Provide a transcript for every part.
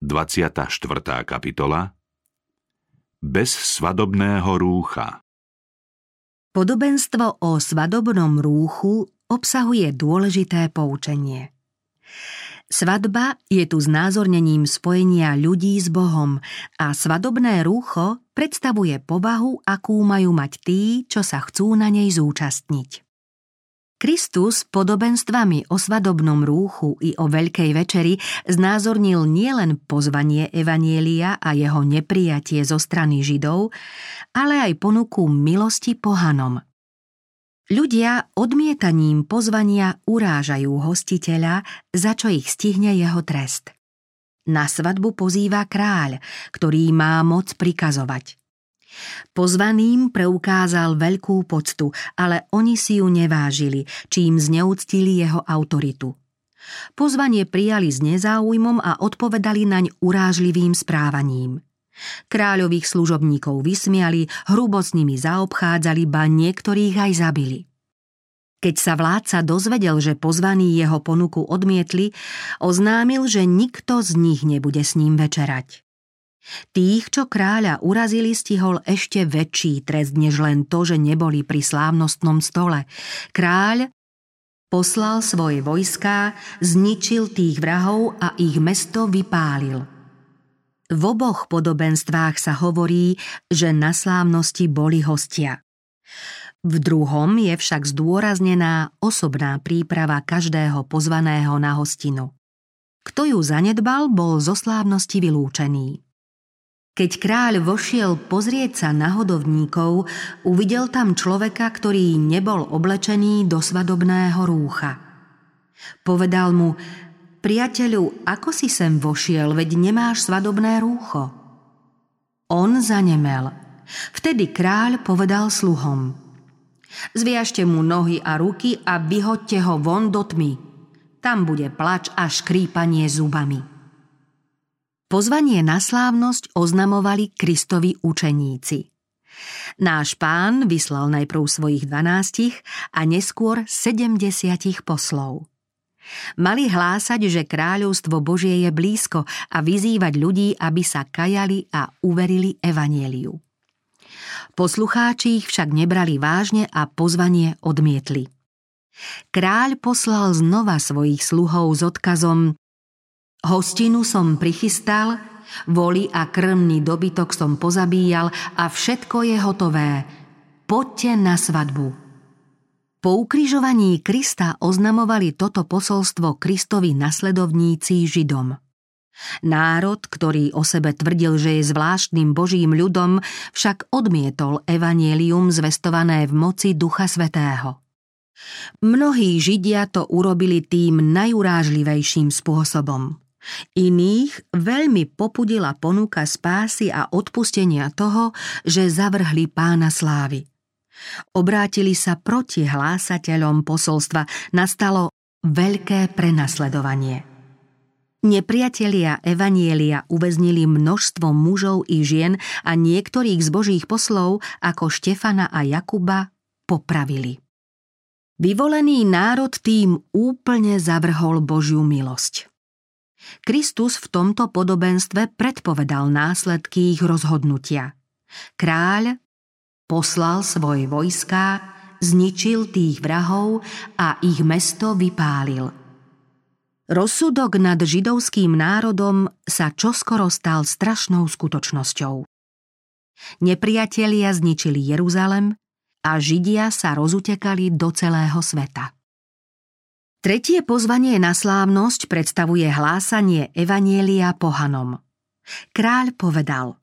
24. kapitola Bez svadobného rúcha. Podobenstvo o svadobnom rúchu obsahuje dôležité poučenie. Svadba je tu znázornením spojenia ľudí s Bohom a svadobné rúcho predstavuje povahu, akú majú mať tí, čo sa chcú na nej zúčastniť. Kristus podobenstvami o svadobnom rúchu i o Veľkej večeri znázornil nielen pozvanie evanjelia a jeho neprijatie zo strany Židov, ale aj ponuku milosti pohanom. Ľudia odmietaním pozvania urážajú hostiteľa, za čo ich stihne jeho trest. Na svadbu pozýva kráľ, ktorý má moc prikazovať. Pozvaným preukázal veľkú poctu, ale oni si ju nevážili, čím zneúctili jeho autoritu. Pozvanie prijali s nezáujmom a odpovedali naň urážlivým správaním. Kráľových služobníkov vysmiali, hrubo s nimi zaobchádzali, ba niektorých aj zabili. Keď sa vládca dozvedel, že pozvaní jeho ponuku odmietli, oznámil, že nikto z nich nebude s ním večerať. Tých, čo kráľa urazili, stihol ešte väčší trest, než len to, že neboli pri slávnostnom stole. Kráľ poslal svoje vojská, zničil tých vrahov a ich mesto vypálil. V oboch podobenstvách sa hovorí, že na slávnosti boli hostia. V druhom je však zdôraznená osobná príprava každého pozvaného na hostinu. Kto ju zanedbal, bol zo slávnosti vylúčený. Keď kráľ vošiel pozrieť sa na hodovníkov, uvidel tam človeka, ktorý nebol oblečený do svadobného rúcha. Povedal mu: priateľu, ako si sem vošiel, veď nemáš svadobné rúcho? On zanemel. Vtedy kráľ povedal sluhom: zviažte mu nohy a ruky a vyhoďte ho von do tmy. Tam bude plač a škrípanie zubami. Pozvanie na slávnosť oznamovali Kristovi učeníci. Náš Pán vyslal najprv svojich 12 a neskôr 70 poslov. Mali hlásať, že kráľovstvo Božie je blízko a vyzývať ľudí, aby sa kajali a uverili evanjeliu. Poslucháči ich však nebrali vážne a pozvanie odmietli. Kráľ poslal znova svojich sluhov s odkazom: hostinu som prichystal, voli a krmný dobytok som pozabíjal a všetko je hotové. Poďte na svadbu. Po ukrižovaní Krista oznamovali toto posolstvo Kristovi nasledovníci Židom. Národ, ktorý o sebe tvrdil, že je zvláštnym Božím ľudom, však odmietol evanjelium zvestované v moci Ducha Svätého. Mnohí Židia to urobili tým najurážlivejším spôsobom. Iných veľmi popudila ponuka spásy a odpustenia toho, že zavrhli Pána slávy. Obrátili sa proti hlásateľom posolstva, nastalo veľké prenasledovanie. Nepriatelia evanjelia uväznili množstvo mužov i žien a niektorých z Božích poslov, ako Štefana a Jakuba, popravili. Vyvolený národ tým úplne zavrhol Božiu milosť. Kristus v tomto podobenstve predpovedal následky ich rozhodnutia. Kráľ poslal svoje vojská, zničil tých vrahov a ich mesto vypálil. Rozsudok nad židovským národom sa čoskoro stal strašnou skutočnosťou. Nepriatelia zničili Jeruzalem a Židia sa rozutekali do celého sveta. Tretie pozvanie na slávnosť predstavuje hlásanie evanjelia pohanom. Kráľ povedal: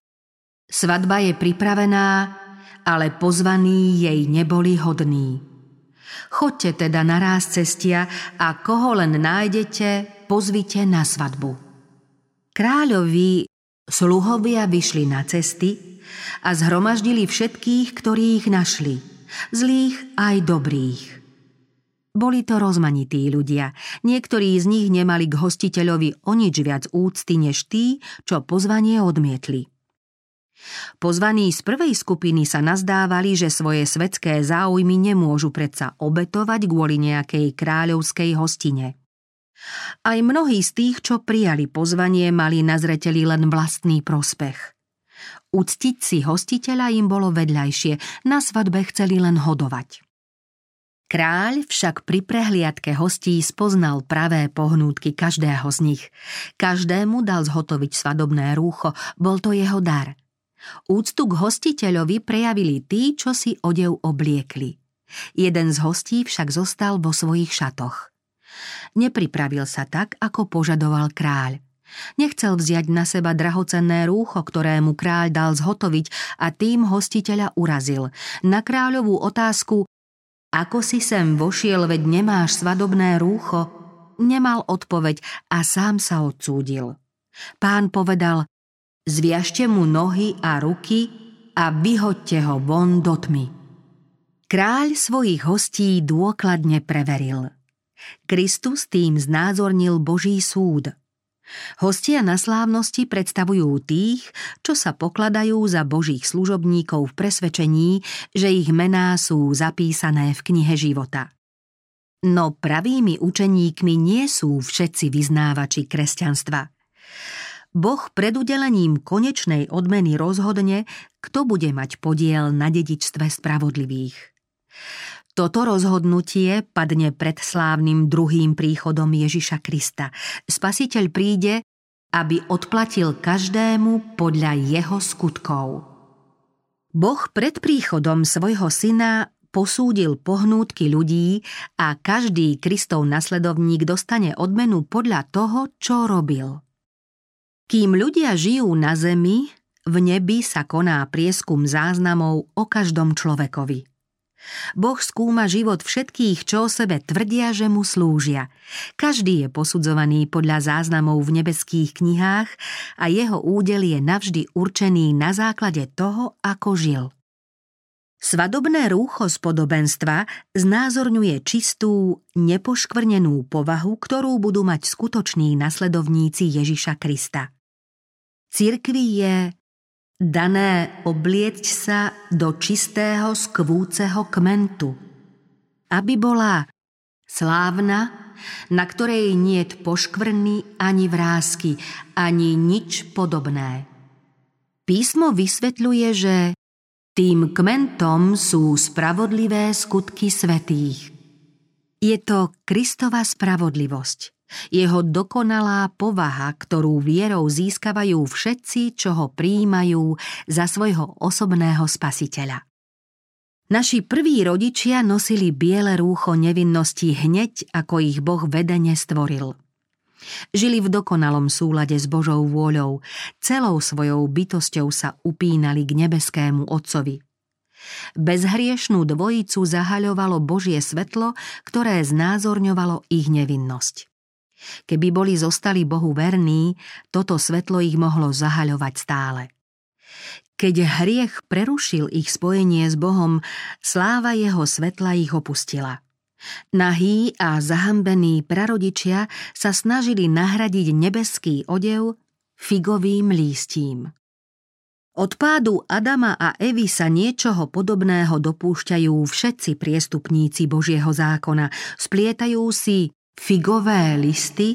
svadba je pripravená, ale pozvaní jej neboli hodní. Choďte teda naráz cestia a koho len nájdete, pozvite na svadbu. Kráľovi sluhovia vyšli na cesty a zhromaždili všetkých, ktorých našli, zlých aj dobrých. Boli to rozmanití ľudia. Niektorí z nich nemali k hostiteľovi o nič viac úcty než tí, čo pozvanie odmietli. Pozvaní z prvej skupiny sa nazdávali, že svoje svetské záujmy nemôžu predsa obetovať kvôli nejakej kráľovskej hostine. Aj mnohí z tých, čo prijali pozvanie, mali na zreteli len vlastný prospech. Uctiť si hostiteľa im bolo vedľajšie, na svadbe chceli len hodovať. Kráľ však pri prehliadke hostí spoznal pravé pohnútky každého z nich. Každému dal zhotoviť svadobné rúcho, bol to jeho dar. Úctu k hostiteľovi prejavili tí, čo si odev obliekli. Jeden z hostí však zostal vo svojich šatoch. Nepripravil sa tak, ako požadoval kráľ. Nechcel vziať na seba drahocenné rúcho, ktoré mu kráľ dal zhotoviť, a tým hostiteľa urazil. Na kráľovú otázku: "Ako si sem vošiel, veď nemáš svadobné rúcho?" nemal odpoveď a sám sa odsúdil. Pán povedal: "Zviažte mu nohy a ruky a vyhoďte ho von do tmy." Kráľ svojich hostí dôkladne preveril. Kristus tým znázornil Boží súd. Hostia na slávnosti predstavujú tých, čo sa pokladajú za Božích služobníkov v presvedčení, že ich mená sú zapísané v knihe života. No pravými učeníkmi nie sú všetci vyznávači kresťanstva. Boh pred udelením konečnej odmeny rozhodne, kto bude mať podiel na dedičstve spravodlivých. Toto rozhodnutie padne pred slávnym druhým príchodom Ježiša Krista. Spasiteľ príde, aby odplatil každému podľa jeho skutkov. Boh pred príchodom svojho syna posúdil pohnútky ľudí a každý Kristov nasledovník dostane odmenu podľa toho, čo robil. Kým ľudia žijú na zemi, v nebi sa koná prieskum záznamov o každom človekovi. Boh skúma život všetkých, čo o sebe tvrdia, že mu slúžia. Každý je posudzovaný podľa záznamov v nebeských knihách a jeho údel je navždy určený na základe toho, ako žil. Svadobné rúcho z podobenstva znázorňuje čistú, nepoškvrnenú povahu, ktorú budú mať skutoční nasledovníci Ježiša Krista. Cirkvi je dané obliecť sa do čistého skvúceho kmentu, aby bola slávna, na ktorej niet poškvrny ani vrásky, ani nič podobné. Písmo vysvetľuje, že tým kmentom sú spravodlivé skutky svätých. Je to Kristova spravodlivosť. Jeho dokonalá povaha, ktorú vierou získavajú všetci, čo ho prijímajú za svojho osobného spasiteľa. Naši prví rodičia nosili biele rúcho nevinnosti hneď, ako ich Boh vedene stvoril. Žili v dokonalom súlade s Božou vôľou, celou svojou bytosťou sa upínali k nebeskému Otcovi. Bezhriešnú dvojicu zahaľovalo Božie svetlo, ktoré znázorňovalo ich nevinnosť. Keby boli zostali Bohu verní, toto svetlo ich mohlo zahaľovať stále. Keď hriech prerušil ich spojenie s Bohom, sláva jeho svetla ich opustila. Nahí a zahambení prarodičia sa snažili nahradiť nebeský odev figovým lístím. Od pádu Adama a Evy sa niečoho podobného dopúšťajú všetci priestupníci Božieho zákona, splietajú si figové listy,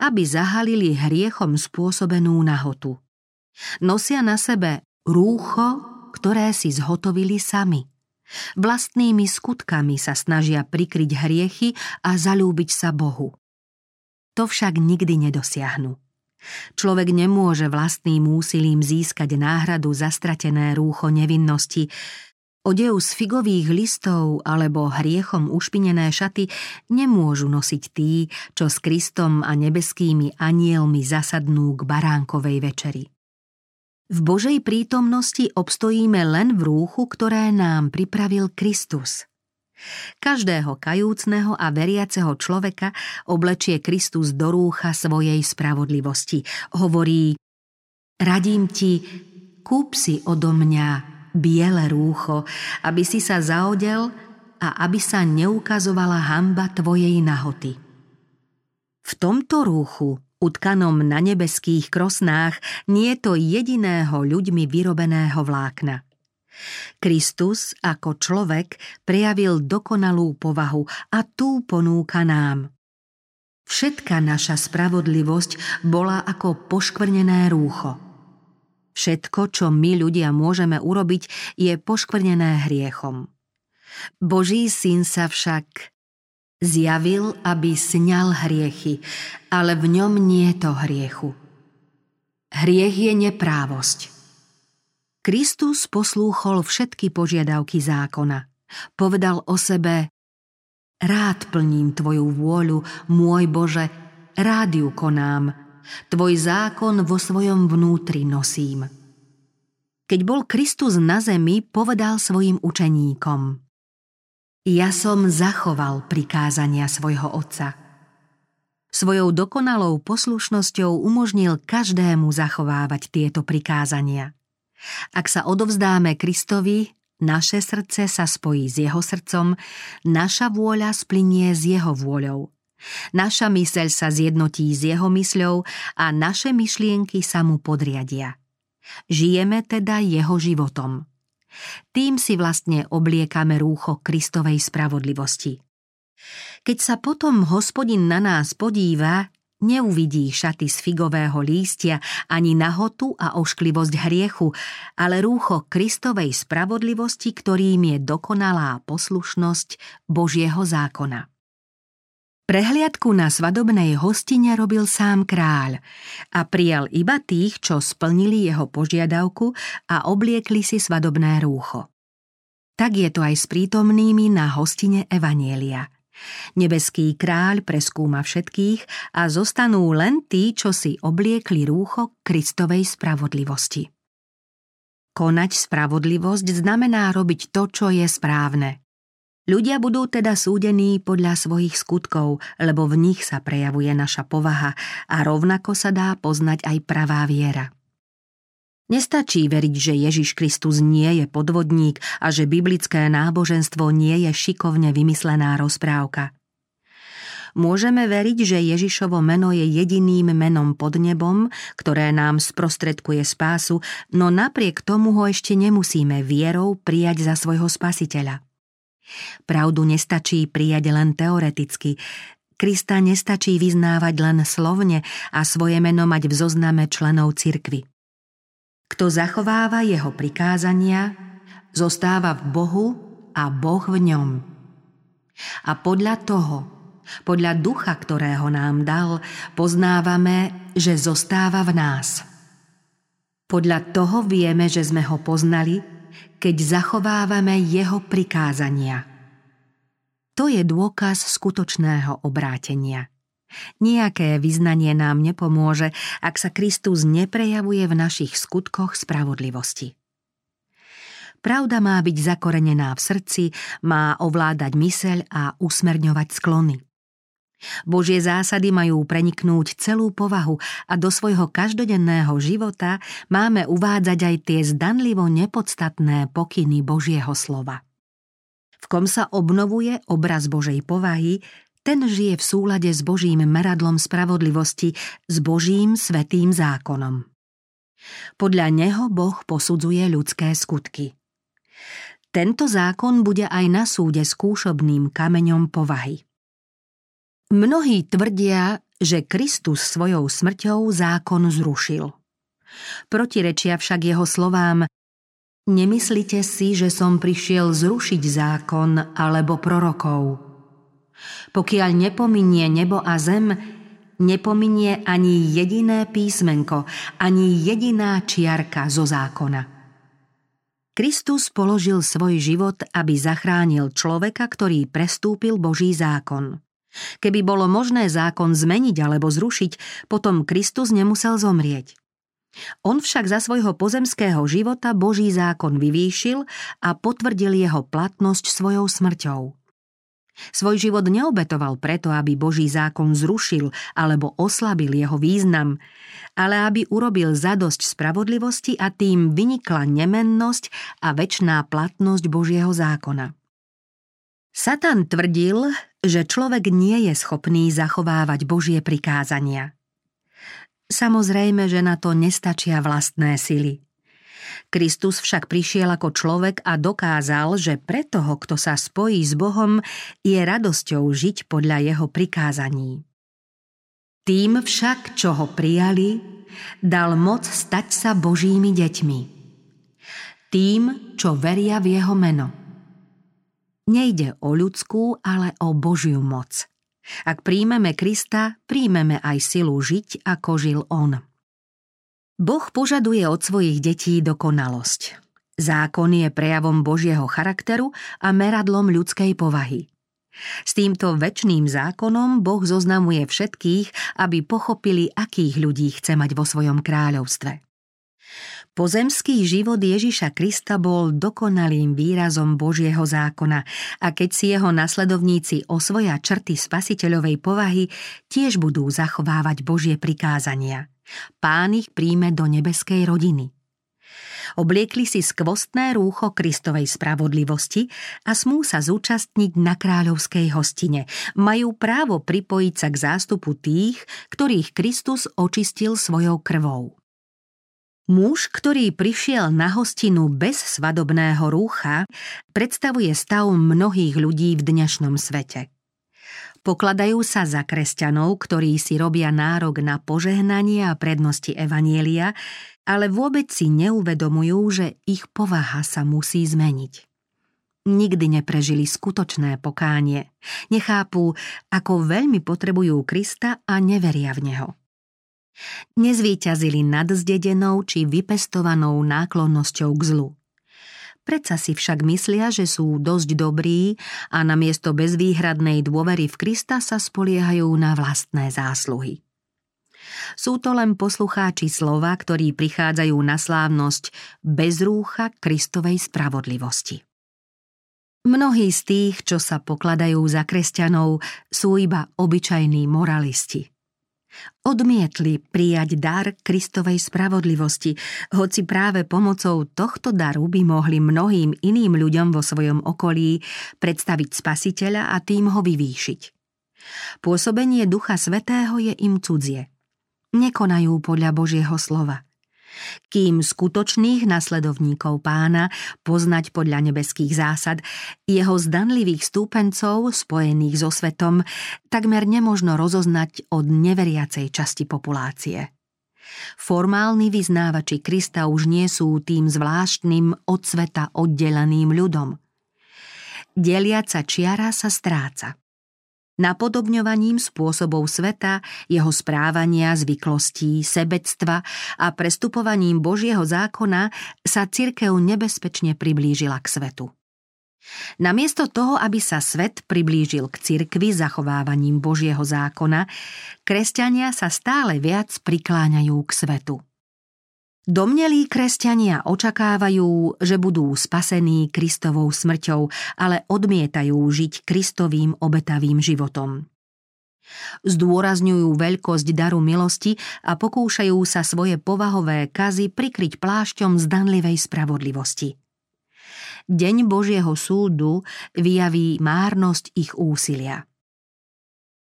aby zahalili hriechom spôsobenú nahotu. Nosia na sebe rúcho, ktoré si zhotovili sami. Vlastnými skutkami sa snažia prikryť hriechy a zaľúbiť sa Bohu. To však nikdy nedosiahnu. Človek nemôže vlastným úsilím získať náhradu za stratené rúcho nevinnosti. Odev z figových listov alebo hriechom ušpinené šaty nemôžu nosiť tí, čo s Kristom a nebeskými anielmi zasadnú k baránkovej večeri. V Božej prítomnosti obstojíme len v rúchu, ktoré nám pripravil Kristus. Každého kajúcneho a veriaceho človeka oblečie Kristus do rúcha svojej spravodlivosti. Hovorí: "Radím ti, kúp si odo mňa biele rúcho, aby si sa zaodel a aby sa neukazovala hanba tvojej nahoty." V tomto rúchu, utkanom na nebeských krosnách, nie je to jediného ľuďmi vyrobeného vlákna. Kristus ako človek prejavil dokonalú povahu a tú ponúka nám. Všetka naša spravodlivosť bola ako poškvrnené rúcho. Všetko, čo my ľudia môžeme urobiť, je poškvrnené hriechom. Boží syn sa však zjavil, aby sňal hriechy, ale v ňom nie je to hriechu. Hriech je neprávosť. Kristus poslúchol všetky požiadavky zákona. Povedal o sebe: Rád plním Tvoju vôľu, môj Bože, rád ju konám. Tvoj zákon vo svojom vnútri nosím. Keď bol Kristus na zemi, povedal svojim učeníkom: Ja som zachoval prikázania svojho Otca. Svojou dokonalou poslušnosťou umožnil každému zachovávať tieto prikázania. Ak sa odovzdáme Kristovi, naše srdce sa spojí s jeho srdcom, naša vôľa splinie s jeho vôľou. Naša myseľ sa zjednotí s jeho mysľou a naše myšlienky sa mu podriadia. Žijeme teda jeho životom. Tým si vlastne obliekame rúcho Kristovej spravodlivosti. Keď sa potom Hospodin na nás podíva, neuvidí šaty z figového lístia, ani nahotu a ošklivosť hriechu, ale rúcho Kristovej spravodlivosti, ktorým je dokonalá poslušnosť Božieho zákona. Prehliadku na svadobnej hostine robil sám kráľ a prijal iba tých, čo splnili jeho požiadavku a obliekli si svadobné rúcho. Tak je to aj s prítomnými na hostine Evanielia. Nebeský kráľ preskúma všetkých a zostanú len tí, čo si obliekli rúcho Kristovej spravodlivosti. Konať spravodlivosť znamená robiť to, čo je správne. Ľudia budú teda súdení podľa svojich skutkov, lebo v nich sa prejavuje naša povaha a rovnako sa dá poznať aj pravá viera. Nestačí veriť, že Ježiš Kristus nie je podvodník a že biblické náboženstvo nie je šikovne vymyslená rozprávka. Môžeme veriť, že Ježišovo meno je jediným menom pod nebom, ktoré nám sprostredkuje spásu, no napriek tomu ho ešte nemusíme vierou prijať za svojho Spasiteľa. Pravdu nestačí prijať len teoreticky. Krista nestačí vyznávať len slovne a svoje meno mať v zozname členov cirkvi. Kto zachováva jeho prikázania, zostáva v Bohu a Boh v ňom. A podľa toho, podľa ducha, ktorého nám dal, poznávame, že zostáva v nás. Podľa toho vieme, že sme ho poznali, keď zachovávame jeho prikázania. To je dôkaz skutočného obrátenia. Nejaké vyznanie nám nepomôže, ak sa Kristus neprejavuje v našich skutkoch spravodlivosti. Pravda má byť zakorenená v srdci, má ovládať myseľ a usmerňovať sklony. Božie zásady majú preniknúť celú povahu a do svojho každodenného života máme uvádzať aj tie zdanlivo nepodstatné pokyny Božieho slova. V kom sa obnovuje obraz Božej povahy, ten žije v súlade s Božím meradlom spravodlivosti, s Božím svätým zákonom. Podľa neho Boh posudzuje ľudské skutky. Tento zákon bude aj na súde skúšobným kameňom povahy. Mnohí tvrdia, že Kristus svojou smrťou zákon zrušil. Protirečia však jeho slovám: Nemyslite si, že som prišiel zrušiť zákon alebo prorokov. Pokiaľ nepominie nebo a zem, nepominie ani jediné písmenko, ani jediná čiarka zo zákona. Kristus položil svoj život, aby zachránil človeka, ktorý prestúpil Boží zákon. Keby bolo možné zákon zmeniť alebo zrušiť, potom Kristus nemusel zomrieť. On však za svojho pozemského života Boží zákon vyvýšil a potvrdil jeho platnosť svojou smrťou. Svoj život neobetoval preto, aby Boží zákon zrušil alebo oslabil jeho význam, ale aby urobil zadosť spravodlivosti a tým vynikla nemennosť a večná platnosť Božieho zákona. Satan tvrdil, že človek nie je schopný zachovávať Božie prikázania. Samozrejme, že na to nestačia vlastné sily. Kristus však prišiel ako človek a dokázal, že pre toho, kto sa spojí s Bohom, je radosťou žiť podľa jeho prikázaní. Tým však, čo ho prijali, dal moc stať sa Božími deťmi. Tým, čo veria v jeho meno. Nejde o ľudskú, ale o Božiu moc. Ak príjmeme Krista, príjmeme aj silu žiť, ako žil on. Boh požaduje od svojich detí dokonalosť. Zákon je prejavom Božieho charakteru a meradlom ľudskej povahy. S týmto večným zákonom Boh zoznamuje všetkých, aby pochopili, akých ľudí chce mať vo svojom kráľovstve. Pozemský život Ježiša Krista bol dokonalým výrazom Božieho zákona a keď si jeho nasledovníci osvoja črty spasiteľovej povahy, tiež budú zachovávať Božie prikázania. Pán ich príjme do nebeskej rodiny. Obliekli si skvostné rúcho Kristovej spravodlivosti a smú sa zúčastniť na kráľovskej hostine. Majú právo pripojiť sa k zástupu tých, ktorých Kristus očistil svojou krvou. Muž, ktorý prišiel na hostinu bez svadobného rúcha, predstavuje stav mnohých ľudí v dnešnom svete. Pokladajú sa za kresťanov, ktorí si robia nárok na požehnanie a prednosti evanjelia, ale vôbec si neuvedomujú, že ich povaha sa musí zmeniť. Nikdy neprežili skutočné pokánie. Nechápu, ako veľmi potrebujú Krista a neveria v neho. Nezvíťazili nad zdedenou či vypestovanou náklonnosťou k zlu. Predsa si však myslia, že sú dosť dobrí a namiesto bezvýhradnej dôvery v Krista sa spoliehajú na vlastné zásluhy. Sú to len poslucháči slova, ktorí prichádzajú na slávnosť bez rúcha Kristovej spravodlivosti. Mnohí z tých, čo sa pokladajú za kresťanov, sú iba obyčajní moralisti. Odmietli prijať dar Kristovej spravodlivosti, hoci práve pomocou tohto daru by mohli mnohým iným ľuďom vo svojom okolí predstaviť Spasiteľa a tým ho vyvýšiť. Pôsobenie Ducha Svätého je im cudzie. Nekonajú podľa Božieho slova. Kým skutočných nasledovníkov Pána poznať podľa nebeských zásad, jeho zdanlivých stúpencov, spojených so svetom, takmer nemožno rozoznať od neveriacej časti populácie. Formálni vyznávači Krista už nie sú tým zvláštnym od sveta oddeleným ľudom. Deliaca čiara sa stráca. Napodobňovaním spôsobov sveta, jeho správania, zvyklostí, sebectva a prestupovaním Božieho zákona sa cirkev nebezpečne priblížila k svetu. Namiesto toho, aby sa svet priblížil k cirkvi zachovávaním Božieho zákona, kresťania sa stále viac prikláňajú k svetu. Domnelí kresťania očakávajú, že budú spasení Kristovou smrťou, ale odmietajú žiť Kristovým obetavým životom. Zdôrazňujú veľkosť daru milosti a pokúšajú sa svoje povahové kazy prikryť plášťom zdanlivej spravodlivosti. Deň Božieho súdu vyjaví márnosť ich úsilia.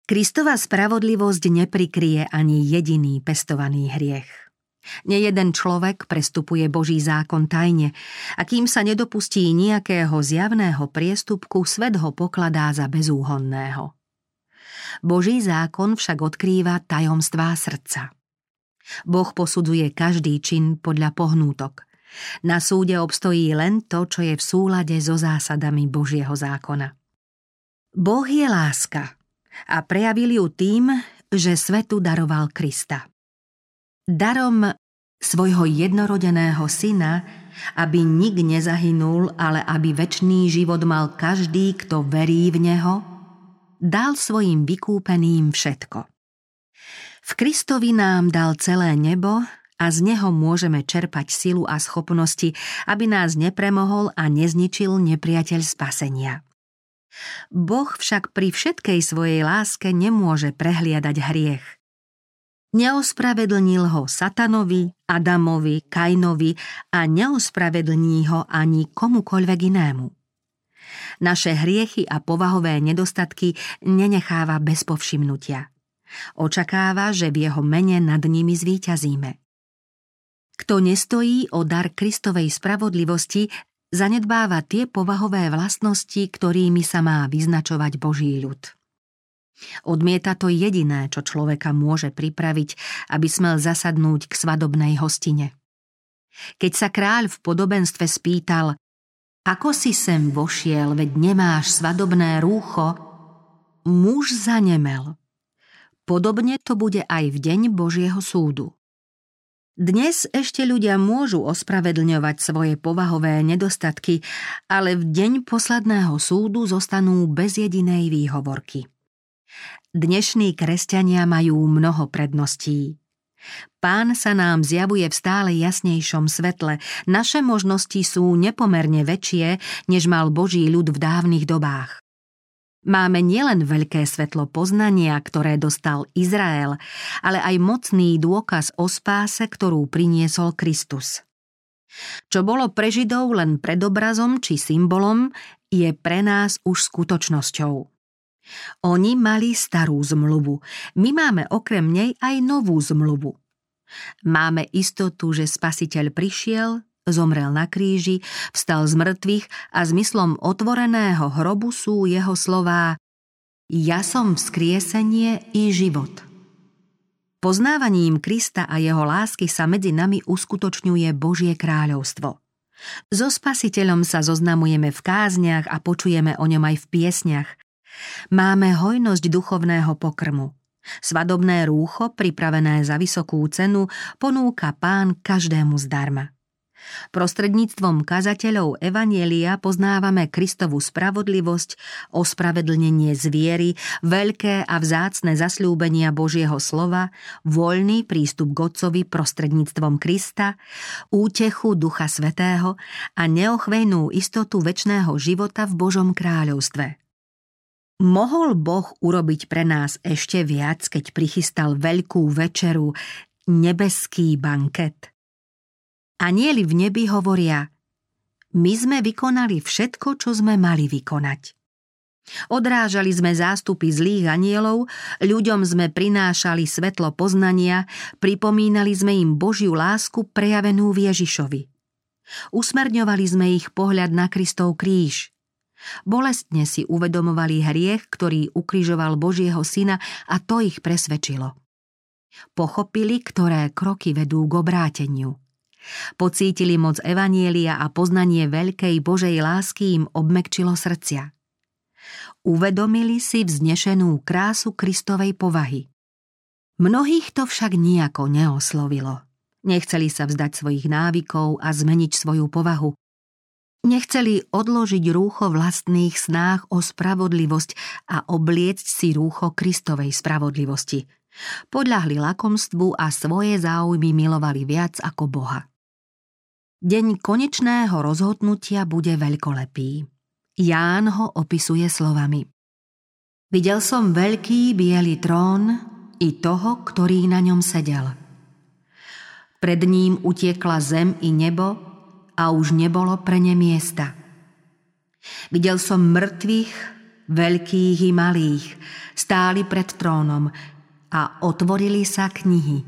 Kristova spravodlivosť neprikryje ani jediný pestovaný hriech. Nejeden človek prestupuje Boží zákon tajne a kým sa nedopustí nejakého zjavného priestupku, svet ho pokladá za bezúhonného. Boží zákon však odkrýva tajomstvá srdca. Boh posudzuje každý čin podľa pohnútok. Na súde obstojí len to, čo je v súlade so zásadami Božieho zákona. Boh je láska a prejavil ju tým, že svetu daroval Krista. Darom svojho jednorodeného syna, aby nik nezahynul, ale aby večný život mal každý, kto verí v neho, dal svojim vykúpeným všetko. V Kristovi nám dal celé nebo a z neho môžeme čerpať silu a schopnosti, aby nás nepremohol a nezničil nepriateľ spasenia. Boh však pri všetkej svojej láske nemôže prehliadať hriech. Neospravedlnil ho Satanovi, Adamovi, Kainovi a neospravedlní ho ani komukoľvek inému. Naše hriechy a povahové nedostatky nenecháva bez povšimnutia. Očakáva, že v jeho mene nad nimi zvíťazíme. Kto nestojí o dar Kristovej spravodlivosti, zanedbáva tie povahové vlastnosti, ktorými sa má vyznačovať Boží ľud. Odmieta to jediné, čo človeka môže pripraviť, aby smel zasadnúť k svadobnej hostine. Keď sa kráľ v podobenstve spýtal: ako si sem vošiel, veď nemáš svadobné rúcho, muž zanemel. Podobne to bude aj v deň Božieho súdu. Dnes ešte ľudia môžu ospravedlňovať svoje povahové nedostatky, ale v deň posledného súdu zostanú bez jedinej výhovorky. Dnešní kresťania majú mnoho predností. Pán sa nám zjavuje v stále jasnejšom svetle. Naše možnosti sú nepomerne väčšie, než mal Boží ľud v dávnych dobách. Máme nielen veľké svetlo poznania, ktoré dostal Izrael, ale aj mocný dôkaz o spáse, ktorú priniesol Kristus. Čo bolo pre Židov len predobrazom či symbolom, je pre nás už skutočnosťou. Oni mali starú zmluvu, my máme okrem nej aj novú zmluvu. Máme istotu, že Spasiteľ prišiel, zomrel na kríži, vstal z mŕtvych a zmyslom otvoreného hrobu sú jeho slová: ja som vzkriesenie i život. Poznávaním Krista a jeho lásky sa medzi nami uskutočňuje Božie kráľovstvo. So Spasiteľom sa zoznamujeme v kázniach a počujeme o ňom aj v piesniach. Máme hojnosť duchovného pokrmu. Svadobné rúcho, pripravené za vysokú cenu, ponúka Pán každému zdarma. Prostredníctvom kazateľov Evanjelia poznávame Kristovu spravodlivosť, ospravedlnenie z viery, veľké a vzácne zasľúbenia Božieho slova, voľný prístup k Otcovi prostredníctvom Krista, útechu Ducha Svätého a neochvejnú istotu večného života v Božom kráľovstve. Mohol Boh urobiť pre nás ešte viac, keď prichystal veľkú večeru, nebeský banket. Anjeli v nebi hovoria: my sme vykonali všetko, čo sme mali vykonať. Odrážali sme zástupy zlých anjelov, ľuďom sme prinášali svetlo poznania, pripomínali sme im Božiu lásku prejavenú v Ježišovi. Usmerňovali sme ich pohľad na Kristov kríž. Bolestne si uvedomovali hriech, ktorý ukrižoval Božieho syna, a to ich presvedčilo. Pochopili, ktoré kroky vedú k obráteniu. Pocítili moc Evanjelia a poznanie veľkej Božej lásky im obmekčilo srdcia. Uvedomili si vznešenú krásu Kristovej povahy. Mnohých to však nijako neoslovilo. Nechceli sa vzdať svojich návykov a zmeniť svoju povahu. Nechceli odložiť rúcho vlastných snách o spravodlivosť a obliecť si rúcho Kristovej spravodlivosti. Podľahli lakomstvu a svoje záujmy milovali viac ako Boha. Deň konečného rozhodnutia bude veľkolepý. Ján ho opisuje slovami: videl som veľký biely trón i toho, ktorý na ňom sedel. Pred ním utiekla zem i nebo a už nebolo pre ne miesta. Videl som mŕtvych, veľkých i malých, stáli pred trónom, a otvorili sa knihy.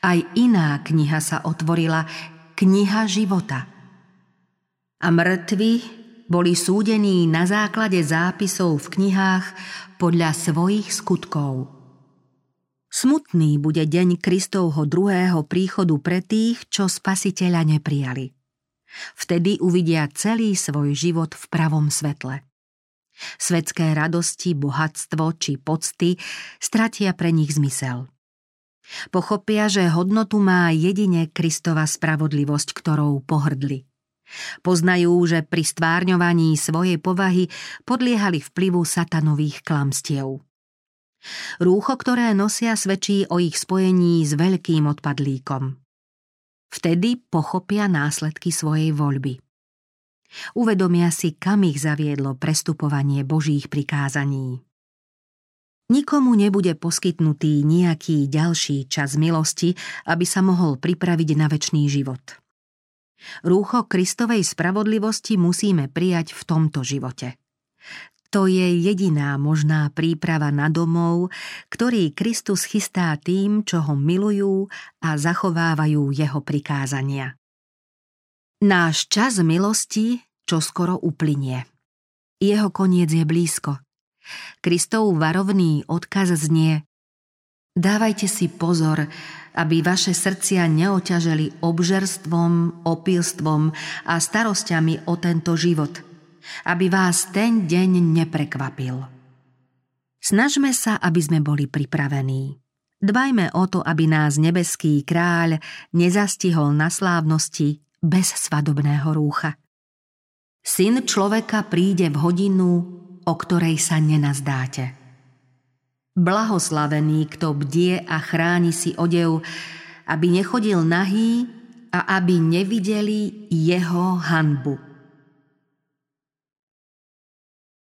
Aj iná kniha sa otvorila, kniha života. A mŕtvi boli súdení na základe zápisov v knihách podľa svojich skutkov. Smutný bude deň Kristovho druhého príchodu pre tých, čo Spasiteľa neprijali. Vtedy uvidia celý svoj život v pravom svetle. Svetské radosti, bohatstvo či pocty stratia pre nich zmysel. Pochopia, že hodnotu má jedine Kristova spravodlivosť, ktorou pohrdli. Poznajú, že pri stvárňovaní svojej povahy podliehali vplyvu satanových klamstiev. Rúcho, ktoré nosia, svedčí o ich spojení s veľkým odpadlíkom. Vtedy pochopia následky svojej voľby. Uvedomia si, kam ich zaviedlo prestupovanie Božích prikázaní. Nikomu nebude poskytnutý nejaký ďalší čas milosti, aby sa mohol pripraviť na večný život. Rúcho Kristovej spravodlivosti musíme prijať v tomto živote. To je jediná možná príprava na domov, ktorý Kristus chystá tým, čo ho milujú a zachovávajú jeho prikázania. Náš čas milosti čoskoro uplynie. Jeho koniec je blízko. Kristov varovný odkaz znie: dávajte si pozor, aby vaše srdcia neoťaželi obžerstvom, opilstvom a starosťami o tento život, aby vás ten deň neprekvapil. Snažme sa, aby sme boli pripravení. Dbajme o to, aby nás nebeský kráľ nezastihol na slávnosti bez svadobného rúcha. Syn človeka príde v hodinu, o ktorej sa nenazdáte. Blahoslavený, kto bdie a chráni si odev, aby nechodil nahý a aby nevideli jeho hanbu.